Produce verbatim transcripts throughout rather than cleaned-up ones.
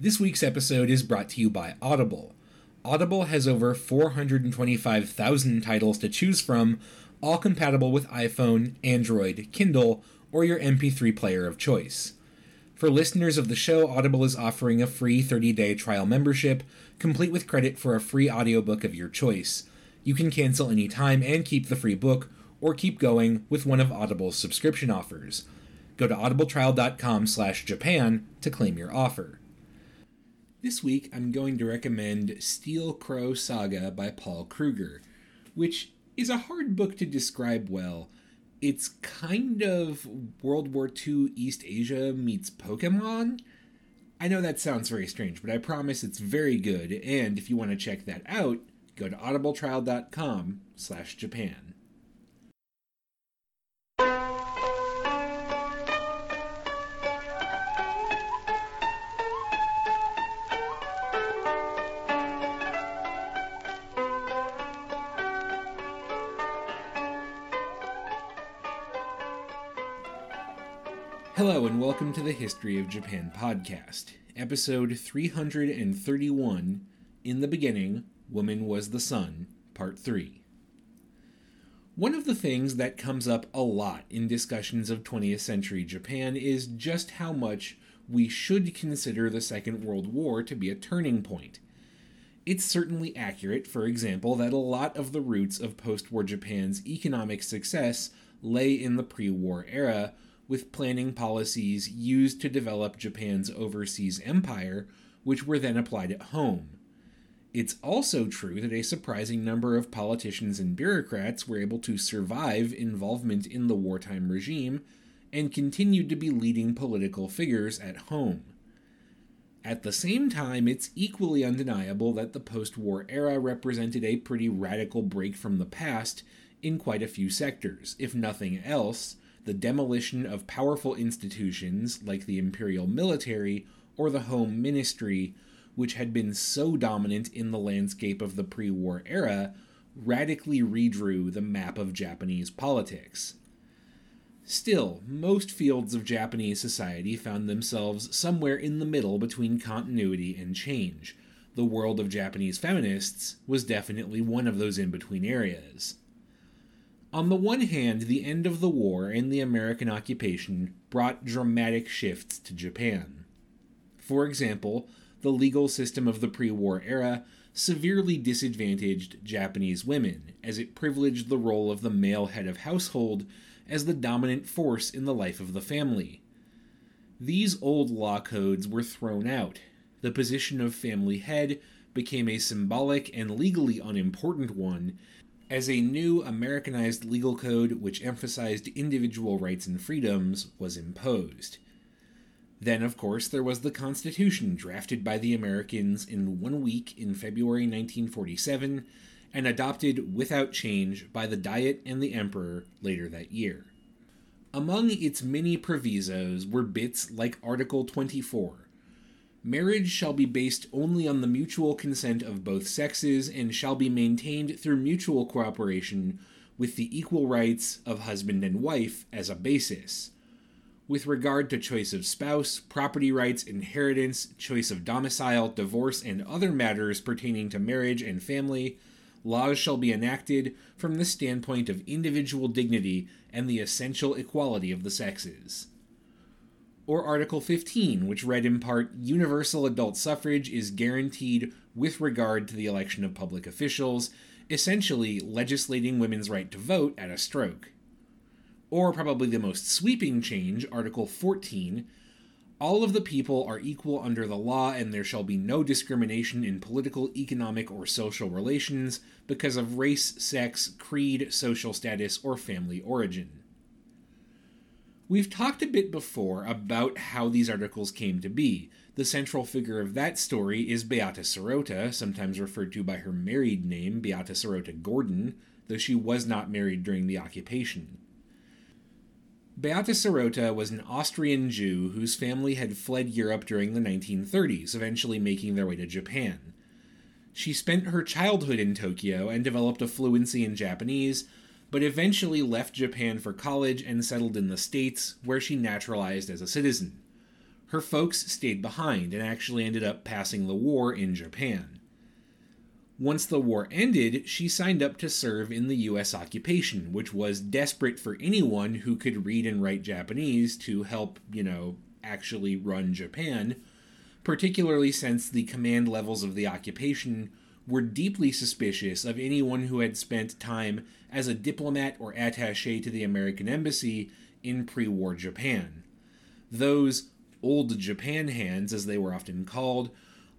This week's episode is brought to you by Audible. Audible has over four hundred twenty-five thousand titles to choose from, all compatible with iPhone, Android, Kindle, or your M P three player of choice. For listeners of the show, Audible is offering a free thirty-day trial membership, complete with credit for a free audiobook of your choice. You can cancel any time and keep the free book, or keep going with one of Audible's subscription offers. Go to audible trial dot com slash Japan to claim your offer. This week, I'm going to recommend Steel Crow Saga by Paul Kruger, which is a hard book to describe well. It's kind of World War Two East Asia meets Pokemon. I know that sounds very strange, but I promise it's very good, and if you want to check that out, go to audible trial dot com slash Japan. Hello and welcome to the History of Japan podcast, episode three hundred thirty-one, In the Beginning, Woman Was the Sun, part three. One of the things that comes up a lot in discussions of twentieth century Japan is just how much we should consider the Second World War to be a turning point. It's certainly accurate, for example, that a lot of the roots of post-war Japan's economic success lay in the pre-war era, with planning policies used to develop Japan's overseas empire, which were then applied at home. It's also true that a surprising number of politicians and bureaucrats were able to survive involvement in the wartime regime and continued to be leading political figures at home. At the same time, it's equally undeniable that the post-war era represented a pretty radical break from the past in quite a few sectors, if nothing else, the demolition of powerful institutions like the imperial military or the home ministry, which had been so dominant in the landscape of the pre-war era, radically redrew the map of Japanese politics. Still, most fields of Japanese society found themselves somewhere in the middle between continuity and change. The world of Japanese feminists was definitely one of those in-between areas. On the one hand, the end of the war and the American occupation brought dramatic shifts to Japan. For example, the legal system of the pre-war era severely disadvantaged Japanese women, as it privileged the role of the male head of household as the dominant force in the life of the family. These old law codes were thrown out. The position of family head became a symbolic and legally unimportant one, as a new Americanized legal code which emphasized individual rights and freedoms was imposed. Then, of course, there was the Constitution drafted by the Americans in one week in February nineteen forty-seven and adopted without change by the Diet and the Emperor later that year. Among its many provisos were bits like Article twenty-four, marriage shall be based only on the mutual consent of both sexes and shall be maintained through mutual cooperation with the equal rights of husband and wife as a basis. With regard to choice of spouse, property rights, inheritance, choice of domicile, divorce, and other matters pertaining to marriage and family, laws shall be enacted from the standpoint of individual dignity and the essential equality of the sexes. Or Article fifteen, which read in part, universal adult suffrage is guaranteed with regard to the election of public officials, essentially legislating women's right to vote at a stroke. Or probably the most sweeping change, Article fourteen, all of the people are equal under the law and there shall be no discrimination in political, economic, or social relations because of race, sex, creed, social status, or family origin. We've talked a bit before about how these articles came to be. The central figure of that story is Beate Sirota, sometimes referred to by her married name, Beate Sirota Gordon, though she was not married during the occupation. Beate Sirota was an Austrian Jew whose family had fled Europe during the nineteen thirties, eventually making their way to Japan. She spent her childhood in Tokyo and developed a fluency in Japanese, but eventually left Japan for college and settled in the States, where she naturalized as a citizen. her folks stayed behind and actually ended up passing the war in Japan. Once the war ended, she signed up to serve in the U S occupation, which was desperate for anyone who could read and write Japanese to help, you know, actually run Japan, particularly since the command levels of the occupation were deeply suspicious of anyone who had spent time as a diplomat or attaché to the American embassy in pre-war Japan. Those old Japan hands, as they were often called,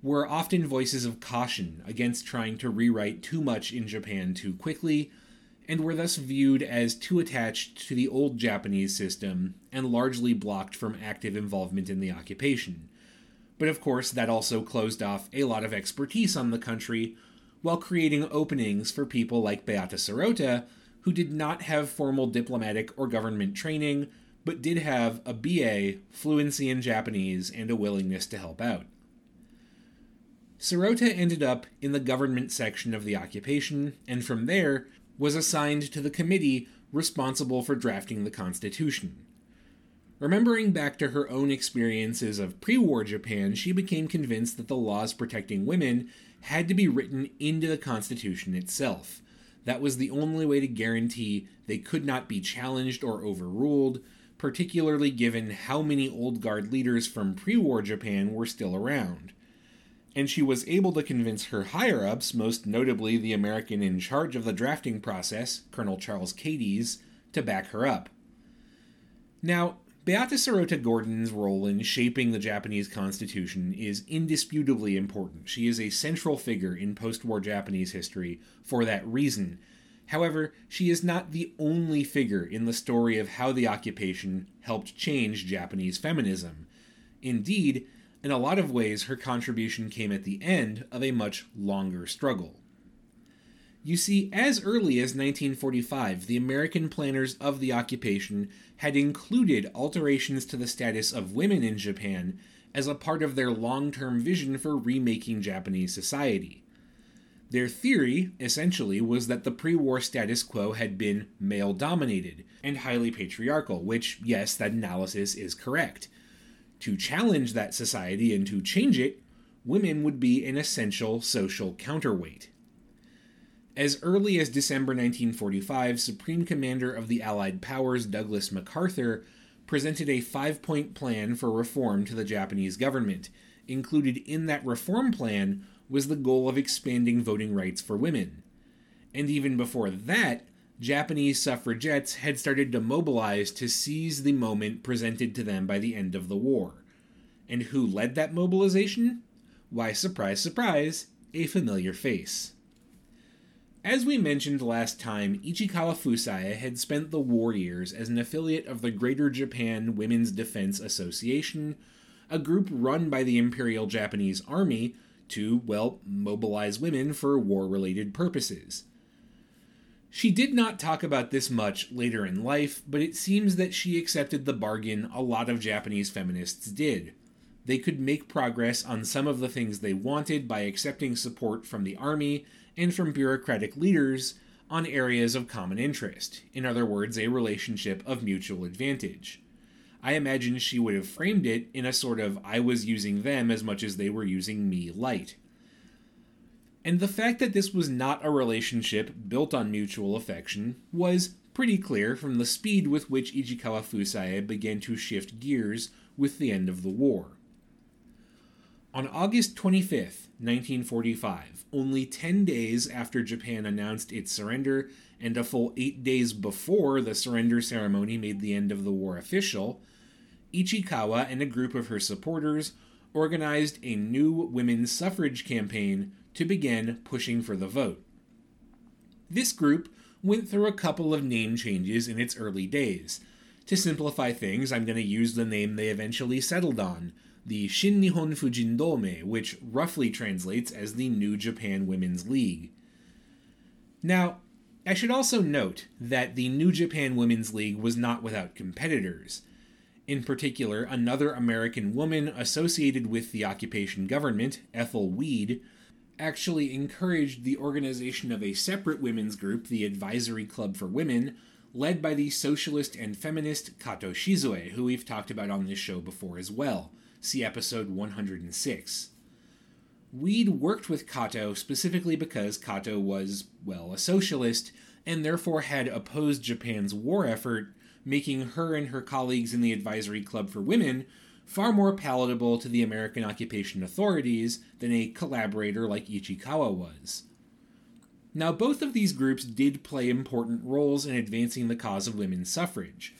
were often voices of caution against trying to rewrite too much in Japan too quickly, and were thus viewed as too attached to the old Japanese system and largely blocked from active involvement in the occupation. But of course, that also closed off a lot of expertise on the country, while creating openings for people like Beate Sirota, who did not have formal diplomatic or government training, but did have a B A, fluency in Japanese, and a willingness to help out. Sirota ended up in the government section of the occupation, and from there was assigned to the committee responsible for drafting the Constitution. Remembering back to her own experiences of pre-war Japan, she became convinced that the laws protecting women had to be written into the Constitution itself. That was the only way to guarantee they could not be challenged or overruled, particularly given how many old guard leaders from pre-war Japan were still around. And she was able to convince her higher-ups, most notably the American in charge of the drafting process, Colonel Charles Kades, to back her up. Now, Beate Sirota Gordon's role in shaping the Japanese Constitution is indisputably important. She is a central figure in post-war Japanese history for that reason. However, she is not the only figure in the story of how the occupation helped change Japanese feminism. Indeed, in a lot of ways, her contribution came at the end of a much longer struggle. You see, as early as nineteen forty-five, the American planners of the occupation had included alterations to the status of women in Japan as a part of their long-term vision for remaking Japanese society. Their theory, essentially, was that the pre-war status quo had been male-dominated and highly patriarchal, which, yes, that analysis is correct. To challenge that society and to change it, women would be an essential social counterweight. As early as December nineteen forty-five, Supreme Commander of the Allied Powers Douglas MacArthur presented a five-point plan for reform to the Japanese government. Included in that reform plan was the goal of expanding voting rights for women. And even before that, Japanese suffragettes had started to mobilize to seize the moment presented to them by the end of the war. And who led that mobilization? Why, surprise, surprise, a familiar face. As we mentioned last time, Ichikawa Fusae had spent the war years as an affiliate of the Greater Japan Women's Defense Association, a group run by the Imperial Japanese Army to, well, mobilize women for war-related purposes. She did not talk about this much later in life, but it seems that she accepted the bargain a lot of Japanese feminists did. They could make progress on some of the things they wanted by accepting support from the army and from bureaucratic leaders on areas of common interest, in other words, a relationship of mutual advantage. I imagine she would have framed it in a sort of I was using them as much as they were using me light. And the fact that this was not a relationship built on mutual affection was pretty clear from the speed with which Ichikawa Fusae began to shift gears with the end of the war. On August twenty-fifth, nineteen forty-five, only ten days after Japan announced its surrender and a full eight days before the surrender ceremony made the end of the war official, Ichikawa and a group of her supporters organized a new women's suffrage campaign to begin pushing for the vote. This group went through a couple of name changes in its early days. To simplify things, I'm going to use the name they eventually settled on, the Shin Nihon Fujin Domei, which roughly translates as the New Japan Women's League. Now, I should also note that the New Japan Women's League was not without competitors. In particular, another American woman associated with the occupation government, Ethel Weed, actually encouraged the organization of a separate women's group, the Advisory Club for Women, led by the socialist and feminist Kato Shizue, who we've talked about on this show before as well. See episode one hundred six. Weed worked with Kato specifically because Kato was, well, a socialist, and therefore had opposed Japan's war effort, making her and her colleagues in the Advisory Club for Women far more palatable to the American occupation authorities than a collaborator like Ichikawa was. Now, both of these groups did play important roles in advancing the cause of women's suffrage.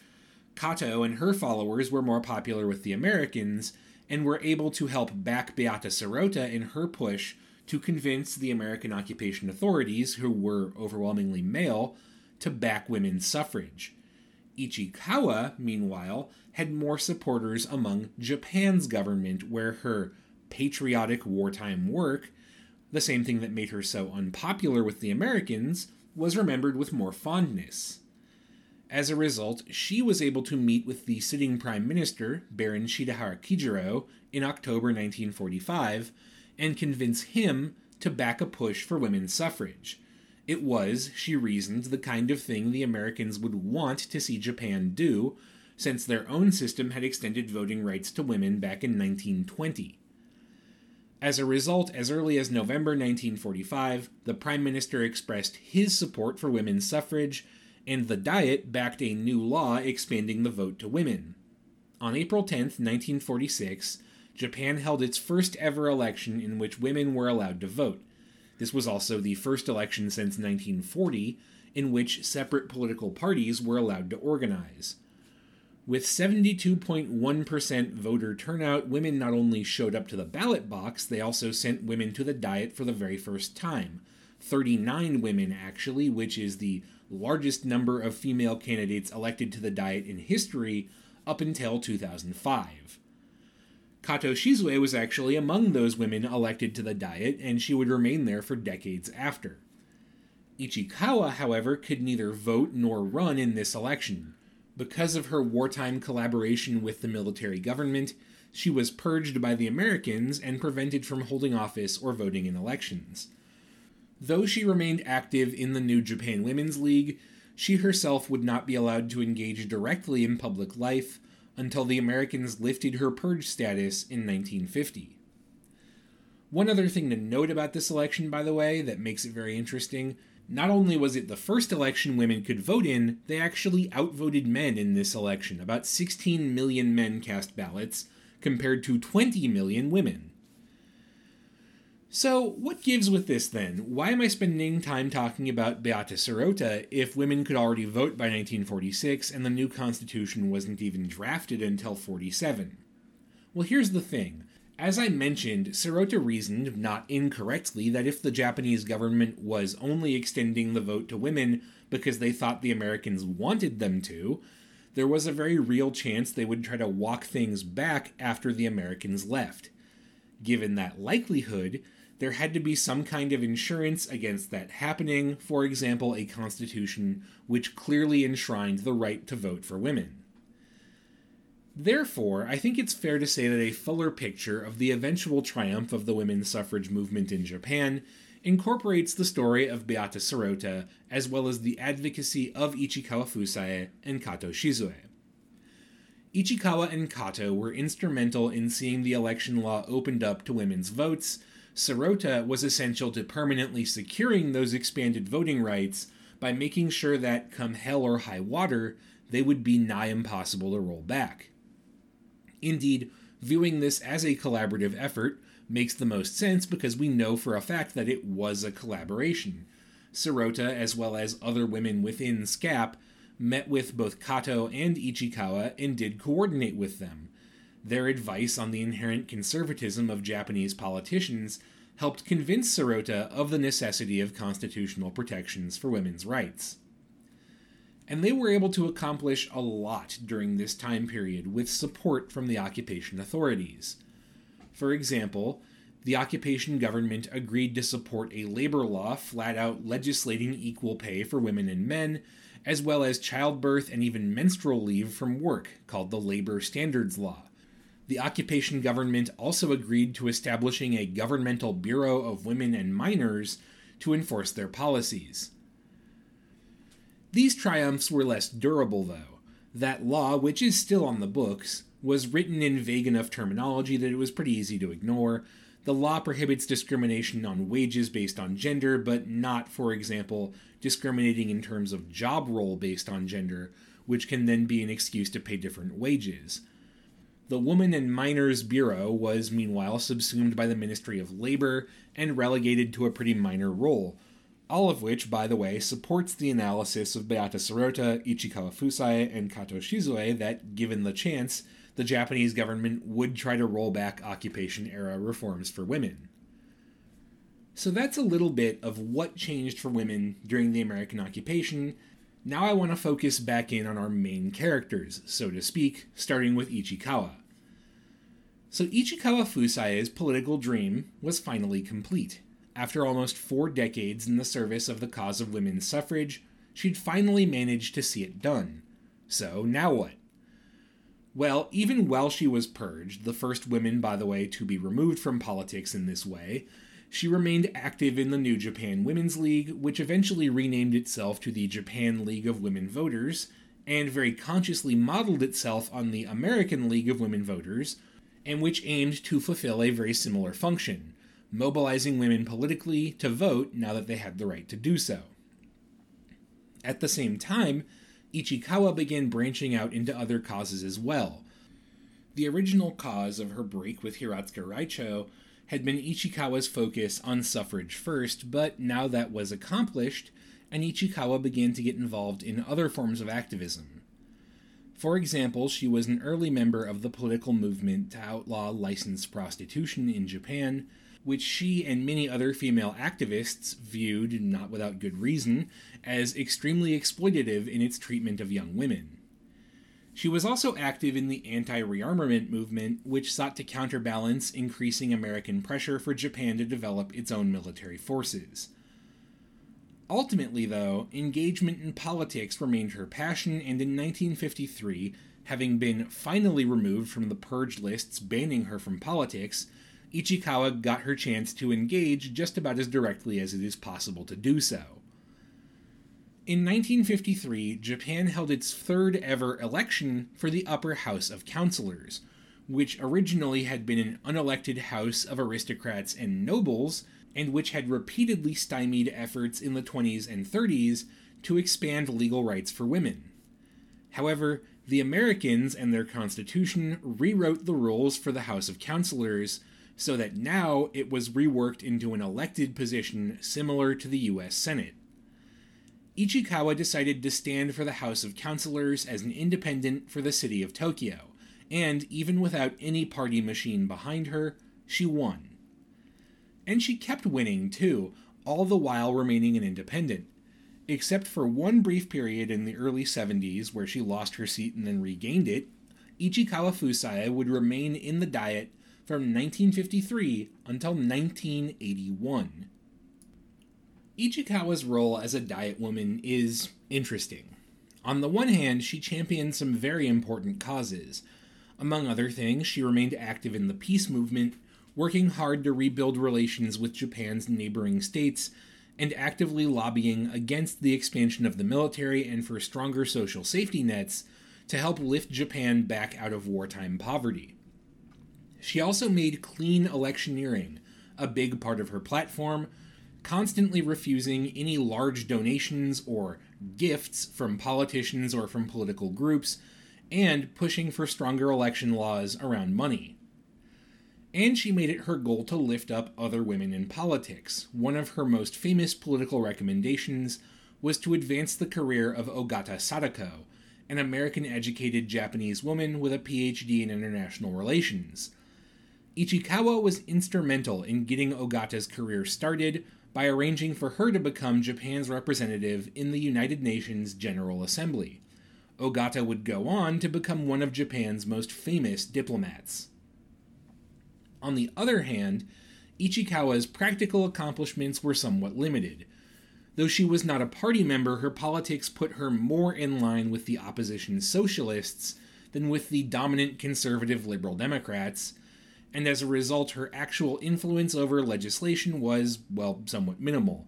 Kato and her followers were more popular with the Americans, and were able to help back Beate Sirota in her push to convince the American occupation authorities, who were overwhelmingly male, to back women's suffrage. Ichikawa, meanwhile, had more supporters among Japan's government, where her patriotic wartime work, the same thing that made her so unpopular with the Americans, was remembered with more fondness. As a result, she was able to meet with the sitting Prime Minister, Baron Shidehara Kijiro, in October nineteen forty-five, and convince him to back a push for women's suffrage. It was, she reasoned, the kind of thing the Americans would want to see Japan do, since their own system had extended voting rights to women back in nineteen twenty. As a result, as early as November nineteen forty-five, the Prime Minister expressed his support for women's suffrage, and the Diet backed a new law expanding the vote to women. On April tenth, nineteen forty-six, Japan held its first ever election in which women were allowed to vote. This was also the first election since nineteen forty in which separate political parties were allowed to organize. With seventy-two point one percent voter turnout, women not only showed up to the ballot box, they also sent women to the Diet for the very first time. thirty-nine women, actually, which is the largest number of female candidates elected to the Diet in history up until two thousand five. Kato Shizue was actually among those women elected to the Diet, and she would remain there for decades after. Ichikawa, however, could neither vote nor run in this election. Because of her wartime collaboration with the military government, she was purged by the Americans and prevented from holding office or voting in elections. Though she remained active in the New Japan Women's League, she herself would not be allowed to engage directly in public life until the Americans lifted her purge status in nineteen fifty. One other thing to note about this election, by the way, that makes it very interesting, not only was it the first election women could vote in, they actually outvoted men in this election. About sixteen million men cast ballots, compared to twenty million women. So, what gives with this then? Why am I spending time talking about Beate Sirota if women could already vote by nineteen forty-six and the new constitution wasn't even drafted until forty-seven? Well, here's the thing. As I mentioned, Sirota reasoned, not incorrectly, that if the Japanese government was only extending the vote to women because they thought the Americans wanted them to, there was a very real chance they would try to walk things back after the Americans left. Given that likelihood, there had to be some kind of insurance against that happening, for example, a constitution which clearly enshrined the right to vote for women. Therefore, I think it's fair to say that a fuller picture of the eventual triumph of the women's suffrage movement in Japan incorporates the story of Beate Sirota, as well as the advocacy of Ichikawa Fusae and Kato Shizue. Ichikawa and Kato were instrumental in seeing the election law opened up to women's votes. Sirota was essential to permanently securing those expanded voting rights by making sure that, come hell or high water, they would be nigh impossible to roll back. Indeed, viewing this as a collaborative effort makes the most sense because we know for a fact that it was a collaboration. Sirota, as well as other women within SCAP, met with both Kato and Ichikawa and did coordinate with them. Their advice on the inherent conservatism of Japanese politicians helped convince Sirota of the necessity of constitutional protections for women's rights. And they were able to accomplish a lot during this time period with support from the occupation authorities. For example, the occupation government agreed to support a labor law flat out legislating equal pay for women and men, as well as childbirth and even menstrual leave from work, called the Labor Standards Law. The occupation government also agreed to establishing a governmental bureau of women and minors to enforce their policies. These triumphs were less durable, though. That law, which is still on the books, was written in vague enough terminology that it was pretty easy to ignore. The law prohibits discrimination on wages based on gender, but not, for example, discriminating in terms of job role based on gender, which can then be an excuse to pay different wages. The Women and Minors Bureau was, meanwhile, subsumed by the Ministry of Labor and relegated to a pretty minor role, all of which, by the way, supports the analysis of Beate Sirota, Ichikawa Fusae, and Kato Shizue that, given the chance, the Japanese government would try to roll back occupation-era reforms for women. So that's a little bit of what changed for women during the American occupation. Now I want to focus back in on our main characters, so to speak, starting with Ichikawa. So Ichikawa Fusae's political dream was finally complete. After almost four decades in the service of the cause of women's suffrage, she'd finally managed to see it done. So now what? Well, even while she was purged, the first women, by the way, to be removed from politics in this way, she remained active in the New Japan Women's League, which eventually renamed itself to the Japan League of Women Voters, and very consciously modeled itself on the American League of Women Voters, and which aimed to fulfill a very similar function, mobilizing women politically to vote now that they had the right to do so. At the same time, Ichikawa began branching out into other causes as well. The original cause of her break with Hiratsuka Raicho had been Ichikawa's focus on suffrage first, but now that was accomplished, and Ichikawa began to get involved in other forms of activism. For example, she was an early member of the political movement to outlaw licensed prostitution in Japan, which she and many other female activists viewed, not without good reason, as extremely exploitative in its treatment of young women. She was also active in the anti-rearmament movement, which sought to counterbalance increasing American pressure for Japan to develop its own military forces. Ultimately, though, engagement in politics remained her passion, and in nineteen fifty-three, having been finally removed from the purge lists banning her from politics, Ichikawa got her chance to engage just about as directly as it is possible to do so. In nineteen fifty-three, Japan held its third ever election for the upper house of councilors, which originally had been an unelected house of aristocrats and nobles, and which had repeatedly stymied efforts in the twenties and thirties to expand legal rights for women. However, the Americans and their constitution rewrote the rules for the House of Councilors so that now it was reworked into an elected position similar to the U S Senate. Ichikawa decided to stand for the House of Councilors as an independent for the city of Tokyo, and even without any party machine behind her, she won. And she kept winning, too, all the while remaining an independent, except for one brief period in the early seventies where she lost her seat and then regained it. Ichikawa Fusae would remain in the Diet from nineteen fifty-three until nineteen eighty-one. Ichikawa's role as a Diet woman is interesting. On the one hand, she championed some very important causes. Among other things, she remained active in the peace movement, working hard to rebuild relations with Japan's neighboring states, and actively lobbying against the expansion of the military and for stronger social safety nets to help lift Japan back out of wartime poverty. She also made clean electioneering a big part of her platform, constantly refusing any large donations or gifts from politicians or from political groups, and pushing for stronger election laws around money. And she made it her goal to lift up other women in politics. One of her most famous political recommendations was to advance the career of Ogata Sadako, an American-educated Japanese woman with a P H D in international relations. Ichikawa was instrumental in getting Ogata's career started by arranging for her to become Japan's representative in the United Nations General Assembly. Ogata would go on to become one of Japan's most famous diplomats. On the other hand, Ichikawa's practical accomplishments were somewhat limited. Though she was not a party member, her politics put her more in line with the opposition socialists than with the dominant conservative liberal Democrats, and as a result her actual influence over legislation was, well, somewhat minimal.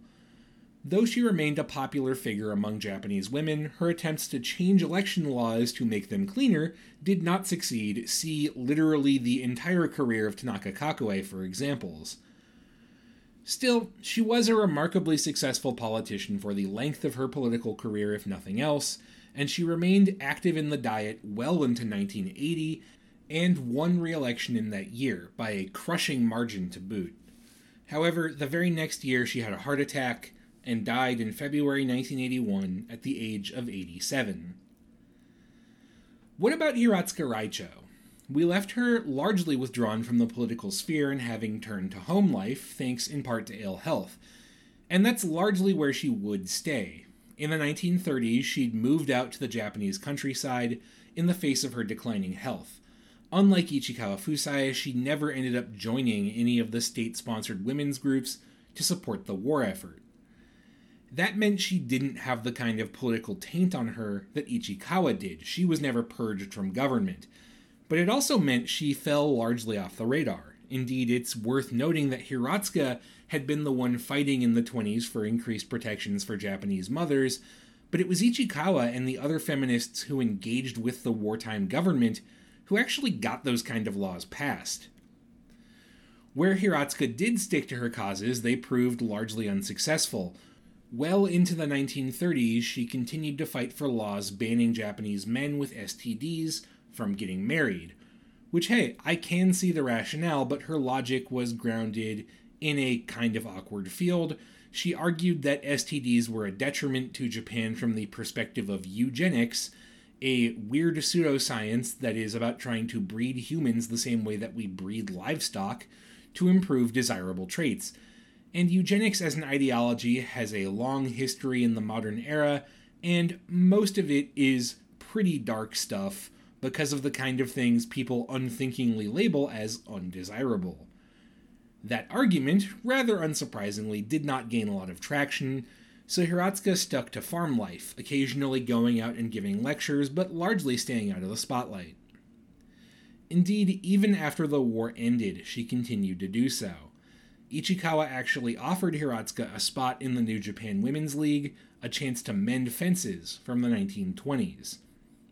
Though she remained a popular figure among Japanese women, her attempts to change election laws to make them cleaner did not succeed. See literally the entire career of Tanaka Kakuei for examples. Still, she was a remarkably successful politician for the length of her political career, if nothing else, and she remained active in the Diet well into nineteen eighty, and won re-election in that year, by a crushing margin to boot. However, the very next year she had a heart attack, and died in February nineteen eighty-one at the age of eighty-seven. What about Hiratsuka Raicho? We left her largely withdrawn from the political sphere and having turned to home life, thanks in part to ill health. And that's largely where she would stay. In the nineteen thirties, she'd moved out to the Japanese countryside in the face of her declining health. Unlike Ichikawa Fusae, she never ended up joining any of the state-sponsored women's groups to support the war effort. That meant she didn't have the kind of political taint on her that Ichikawa did. She was never purged from government. But it also meant she fell largely off the radar. Indeed, it's worth noting that Hiratsuka had been the one fighting in the twenties for increased protections for Japanese mothers, but it was Ichikawa and the other feminists who engaged with the wartime government who actually got those kind of laws passed. Where Hiratsuka did stick to her causes, they proved largely unsuccessful. Well into the nineteen thirties, she continued to fight for laws banning Japanese men with S T Ds from getting married. Which, hey, I can see the rationale, but her logic was grounded in a kind of awkward field. She argued that S T Ds were a detriment to Japan from the perspective of eugenics, a weird pseudoscience that is about trying to breed humans the same way that we breed livestock to improve desirable traits. And eugenics as an ideology has a long history in the modern era, and most of it is pretty dark stuff because of the kind of things people unthinkingly label as undesirable. That argument, rather unsurprisingly, did not gain a lot of traction, so Hiratsuka stuck to farm life, occasionally going out and giving lectures, but largely staying out of the spotlight. Indeed, even after the war ended, she continued to do so. Ichikawa actually offered Hiratsuka a spot in the New Japan Women's League, a chance to mend fences from the nineteen twenties.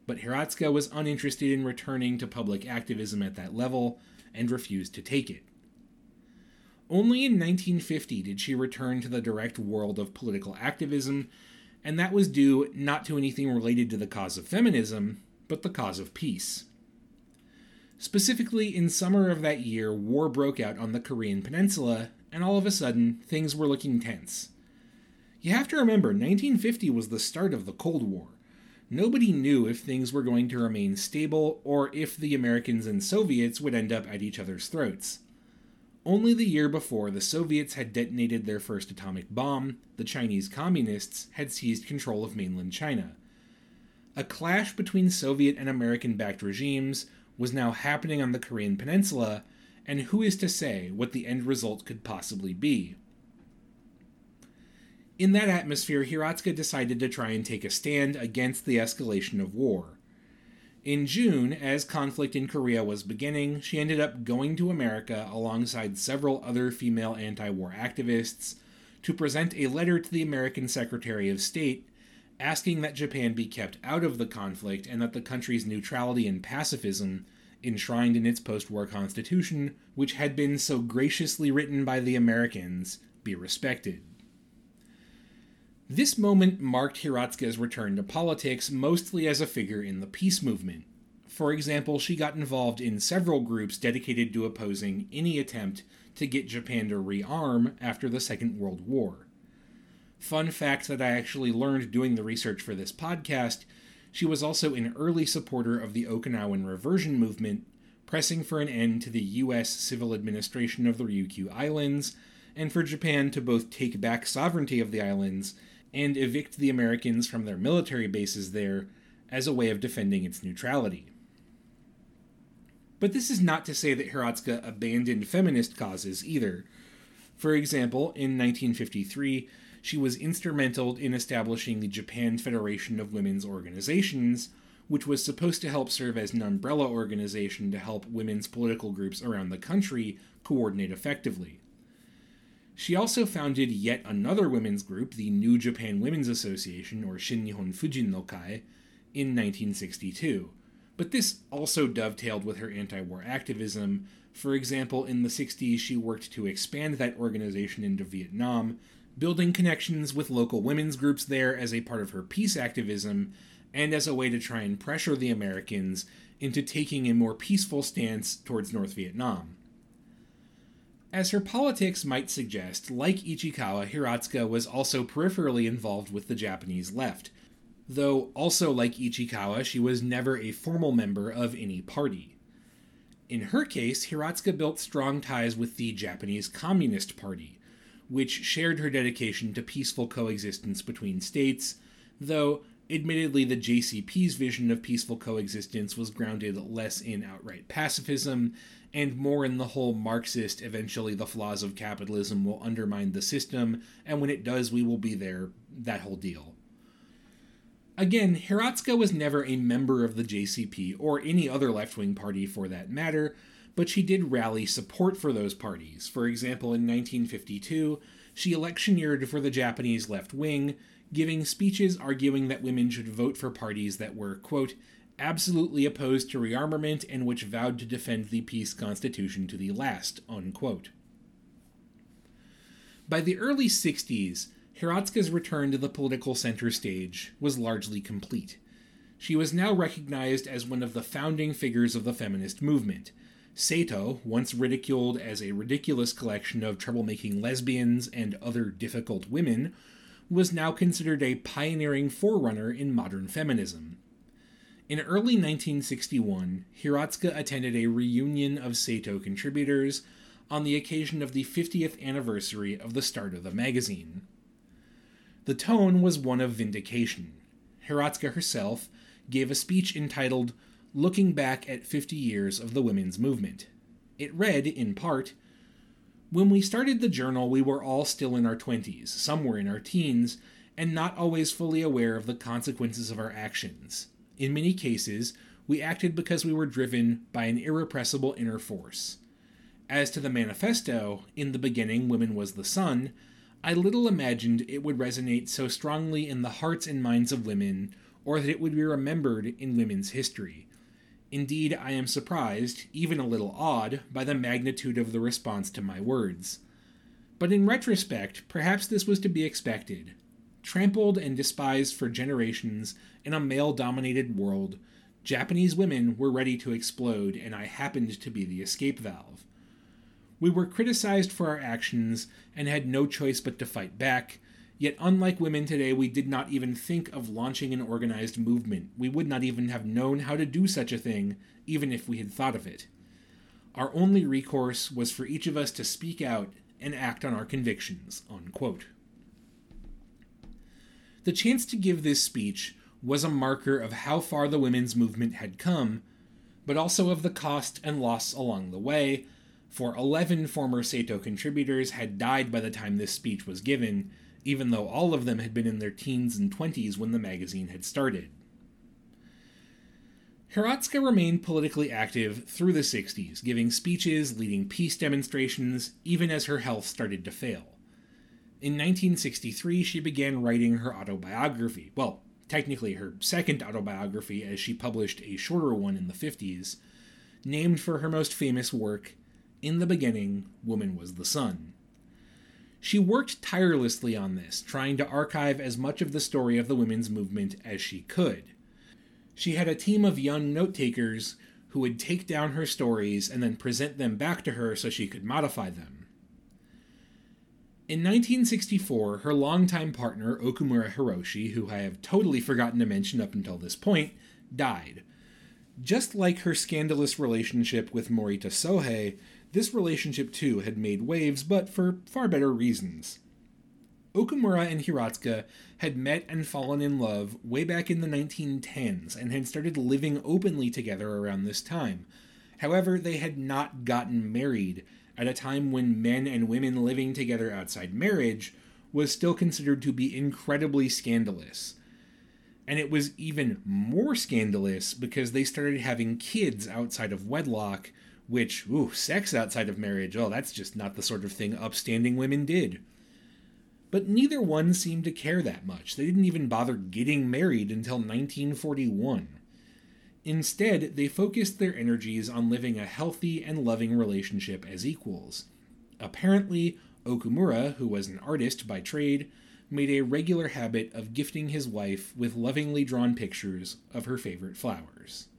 But Hiratsuka was uninterested in returning to public activism at that level, and refused to take it. Only in nineteen fifty did she return to the direct world of political activism, and that was due not to anything related to the cause of feminism, but the cause of peace. Specifically, in summer of that year, war broke out on the Korean Peninsula, and all of a sudden, things were looking tense. You have to remember, nineteen fifty was the start of the Cold War. Nobody knew if things were going to remain stable, or if the Americans and Soviets would end up at each other's throats. Only the year before, the Soviets had detonated their first atomic bomb, the Chinese Communists had seized control of mainland China. A clash between Soviet and American-backed regimes was now happening on the Korean Peninsula, and who is to say what the end result could possibly be? In that atmosphere, Hiratsuka decided to try and take a stand against the escalation of war. In June, as conflict in Korea was beginning, she ended up going to America alongside several other female anti-war activists to present a letter to the American Secretary of State asking that Japan be kept out of the conflict and that the country's neutrality and pacifism, enshrined in its post-war constitution, which had been so graciously written by the Americans, be respected. This moment marked Hiratsuka's return to politics, mostly as a figure in the peace movement. For example, she got involved in several groups dedicated to opposing any attempt to get Japan to rearm after the Second World War. Fun fact that I actually learned doing the research for this podcast, she was also an early supporter of the Okinawan reversion movement, pressing for an end to the U S civil administration of the Ryukyu Islands, and for Japan to both take back sovereignty of the islands and evict the Americans from their military bases there as a way of defending its neutrality. But this is not to say that Hiratsuka abandoned feminist causes either. For example, in nineteen fifty-three, she was instrumental in establishing the Japan Federation of Women's Organizations, which was supposed to help serve as an umbrella organization to help women's political groups around the country coordinate effectively. She also founded yet another women's group, the New Japan Women's Association, or Shin Nihon Fujin no Kai, in nineteen sixty-two. But this also dovetailed with her anti-war activism. For example, in the sixties, she worked to expand that organization into Vietnam, building connections with local women's groups there as a part of her peace activism, and as a way to try and pressure the Americans into taking a more peaceful stance towards North Vietnam. As her politics might suggest, like Ichikawa, Hiratsuka was also peripherally involved with the Japanese left, though also like Ichikawa, she was never a formal member of any party. In her case, Hiratsuka built strong ties with the Japanese Communist Party, which shared her dedication to peaceful coexistence between states, though admittedly the J C P's vision of peaceful coexistence was grounded less in outright pacifism and more in the whole Marxist, eventually the flaws of capitalism will undermine the system, and when it does we will be there, that whole deal. Again, Hiratsuka was never a member of the J C P or any other left-wing party for that matter, but she did rally support for those parties. For example, in nineteen fifty-two, she electioneered for the Japanese left wing, giving speeches arguing that women should vote for parties that were, quote, absolutely opposed to rearmament and which vowed to defend the peace constitution to the last, unquote. By the early sixties, Hiratsuka's return to the political center stage was largely complete. She was now recognized as one of the founding figures of the feminist movement. Seito, once ridiculed as a ridiculous collection of troublemaking lesbians and other difficult women, was now considered a pioneering forerunner in modern feminism. In early nineteen sixty-one, Hiratsuka attended a reunion of Seito contributors on the occasion of the fiftieth anniversary of the start of the magazine. The tone was one of vindication. Hiratsuka herself gave a speech entitled Looking Back at fifty years of the Women's Movement. It read, in part, "When we started the journal, we were all still in our twenties, some were in our teens, and not always fully aware of the consequences of our actions. In many cases, we acted because we were driven by an irrepressible inner force. As to the manifesto, in the beginning, women was the sun, I little imagined it would resonate so strongly in the hearts and minds of women, or that it would be remembered in women's history. Indeed, I am surprised, even a little awed, by the magnitude of the response to my words. But in retrospect, perhaps this was to be expected. Trampled and despised for generations in a male-dominated world, Japanese women were ready to explode, and I happened to be the escape valve. We were criticized for our actions and had no choice but to fight back, yet unlike women today, we did not even think of launching an organized movement. We would not even have known how to do such a thing, even if we had thought of it. Our only recourse was for each of us to speak out and act on our convictions," unquote. The chance to give this speech was a marker of how far the women's movement had come, but also of the cost and loss along the way, for eleven former Seito contributors had died by the time this speech was given, even though all of them had been in their teens and twenties when the magazine had started. Hiratsuka remained politically active through the sixties, giving speeches, leading peace demonstrations, even as her health started to fail. In nineteen sixty-three, she began writing her autobiography, well, technically her second autobiography, as she published a shorter one in the fifties, named for her most famous work, In the Beginning, Woman Was the Sun. She worked tirelessly on this, trying to archive as much of the story of the women's movement as she could. She had a team of young note-takers who would take down her stories and then present them back to her so she could modify them. In nineteen sixty-four, her longtime partner, Okumura Hiroshi, who I have totally forgotten to mention up until this point, died. Just like her scandalous relationship with Morita Sohei, this relationship too had made waves, but for far better reasons. Okumura and Hiratsuka had met and fallen in love way back in the nineteen tens and had started living openly together around this time. However, they had not gotten married at a time when men and women living together outside marriage was still considered to be incredibly scandalous. And it was even more scandalous because they started having kids outside of wedlock, which, ooh, sex outside of marriage, oh, that's just not the sort of thing upstanding women did. But neither one seemed to care that much. They didn't even bother getting married until nineteen forty-one. Instead, they focused their energies on living a healthy and loving relationship as equals. Apparently, Okumura, who was an artist by trade, made a regular habit of gifting his wife with lovingly drawn pictures of her favorite flowers.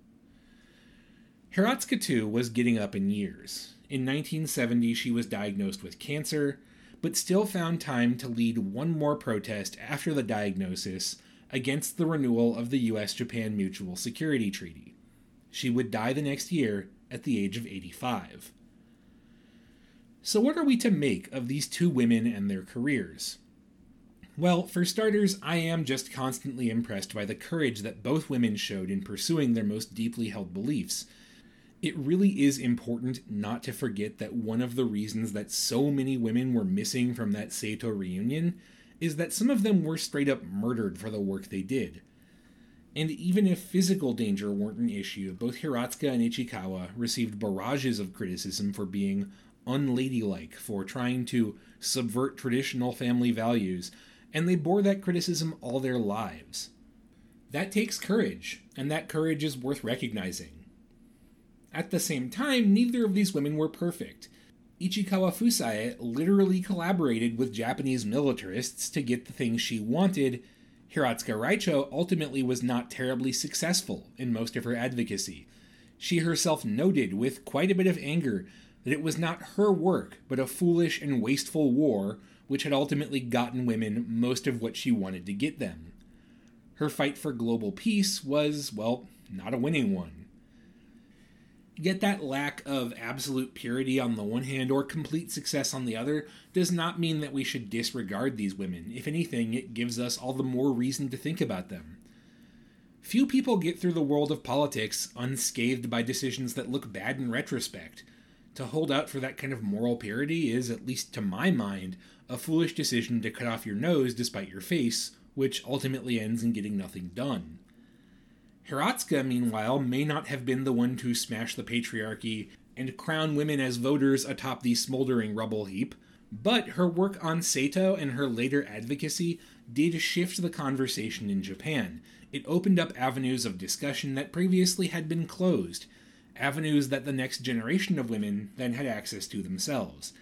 Hiratsuka, too, was getting up in years. In nineteen seventy, she was diagnosed with cancer, but still found time to lead one more protest after the diagnosis against the renewal of the U S Japan Mutual Security Treaty. She would die the next year at the age of eighty-five. So what are we to make of these two women and their careers? Well, for starters, I am just constantly impressed by the courage that both women showed in pursuing their most deeply held beliefs. It really is important not to forget that one of the reasons that so many women were missing from that Seito reunion is that some of them were straight up murdered for the work they did. And even if physical danger weren't an issue, both Hiratsuka and Ichikawa received barrages of criticism for being unladylike, for trying to subvert traditional family values, and they bore that criticism all their lives. That takes courage, and that courage is worth recognizing. At the same time, neither of these women were perfect. Ichikawa Fusae literally collaborated with Japanese militarists to get the things she wanted. Hiratsuka Raicho ultimately was not terribly successful in most of her advocacy. She herself noted with quite a bit of anger that it was not her work, but a foolish and wasteful war which had ultimately gotten women most of what she wanted to get them. Her fight for global peace was, well, not a winning one. Yet that lack of absolute purity on the one hand or complete success on the other does not mean that we should disregard these women. If anything, it gives us all the more reason to think about them. Few people get through the world of politics unscathed by decisions that look bad in retrospect. To hold out for that kind of moral purity is, at least to my mind, a foolish decision to cut off your nose despite your face, which ultimately ends in getting nothing done. Hiratsuka, meanwhile, may not have been the one to smash the patriarchy and crown women as voters atop the smoldering rubble heap, but her work on Seito and her later advocacy did shift the conversation in Japan. It opened up avenues of discussion that previously had been closed, avenues that the next generation of women then had access to themselves.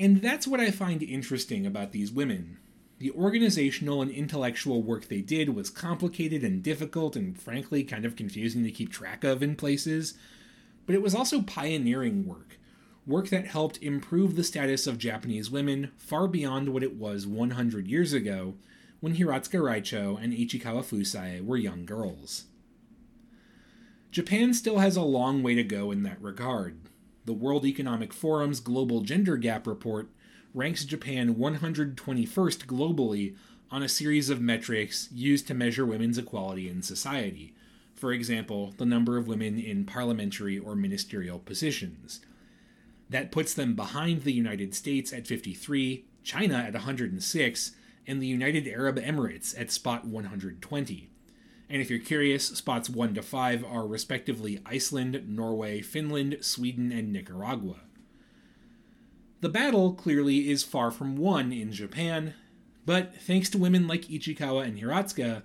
And that's what I find interesting about these women. The organizational and intellectual work they did was complicated and difficult and frankly kind of confusing to keep track of in places, but it was also pioneering work, work that helped improve the status of Japanese women far beyond what it was one hundred years ago when Hiratsuka Raicho and Ichikawa Fusae were young girls. Japan still has a long way to go in that regard. The World Economic Forum's Global Gender Gap Report ranks Japan one hundred twenty-first globally on a series of metrics used to measure women's equality in society. For example, the number of women in parliamentary or ministerial positions. That puts them behind the United States at fifty-three, China at one hundred six, and the United Arab Emirates at spot one hundred twenty. And if you're curious, spots one to five are respectively Iceland, Norway, Finland, Sweden, and Nicaragua. The battle, clearly, is far from won in Japan, but thanks to women like Ichikawa and Hiratsuka,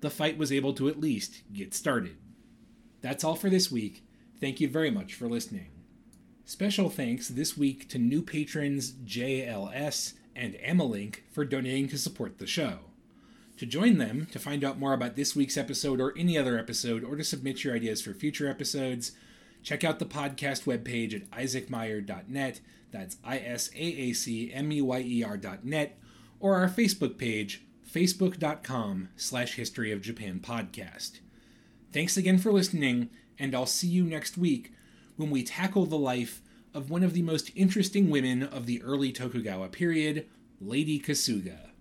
the fight was able to at least get started. That's all for this week. Thank you very much for listening. Special thanks this week to new patrons J L S and Amalink for donating to support the show. To join them, to find out more about this week's episode or any other episode, or to submit your ideas for future episodes, check out the podcast webpage at isaac meyer dot net. That's I S A A C M E Y E R dot net, or our Facebook page, facebook.com slash history of Japan podcast. Thanks again for listening, and I'll see you next week when we tackle the life of one of the most interesting women of the early Tokugawa period, Lady Kasuga.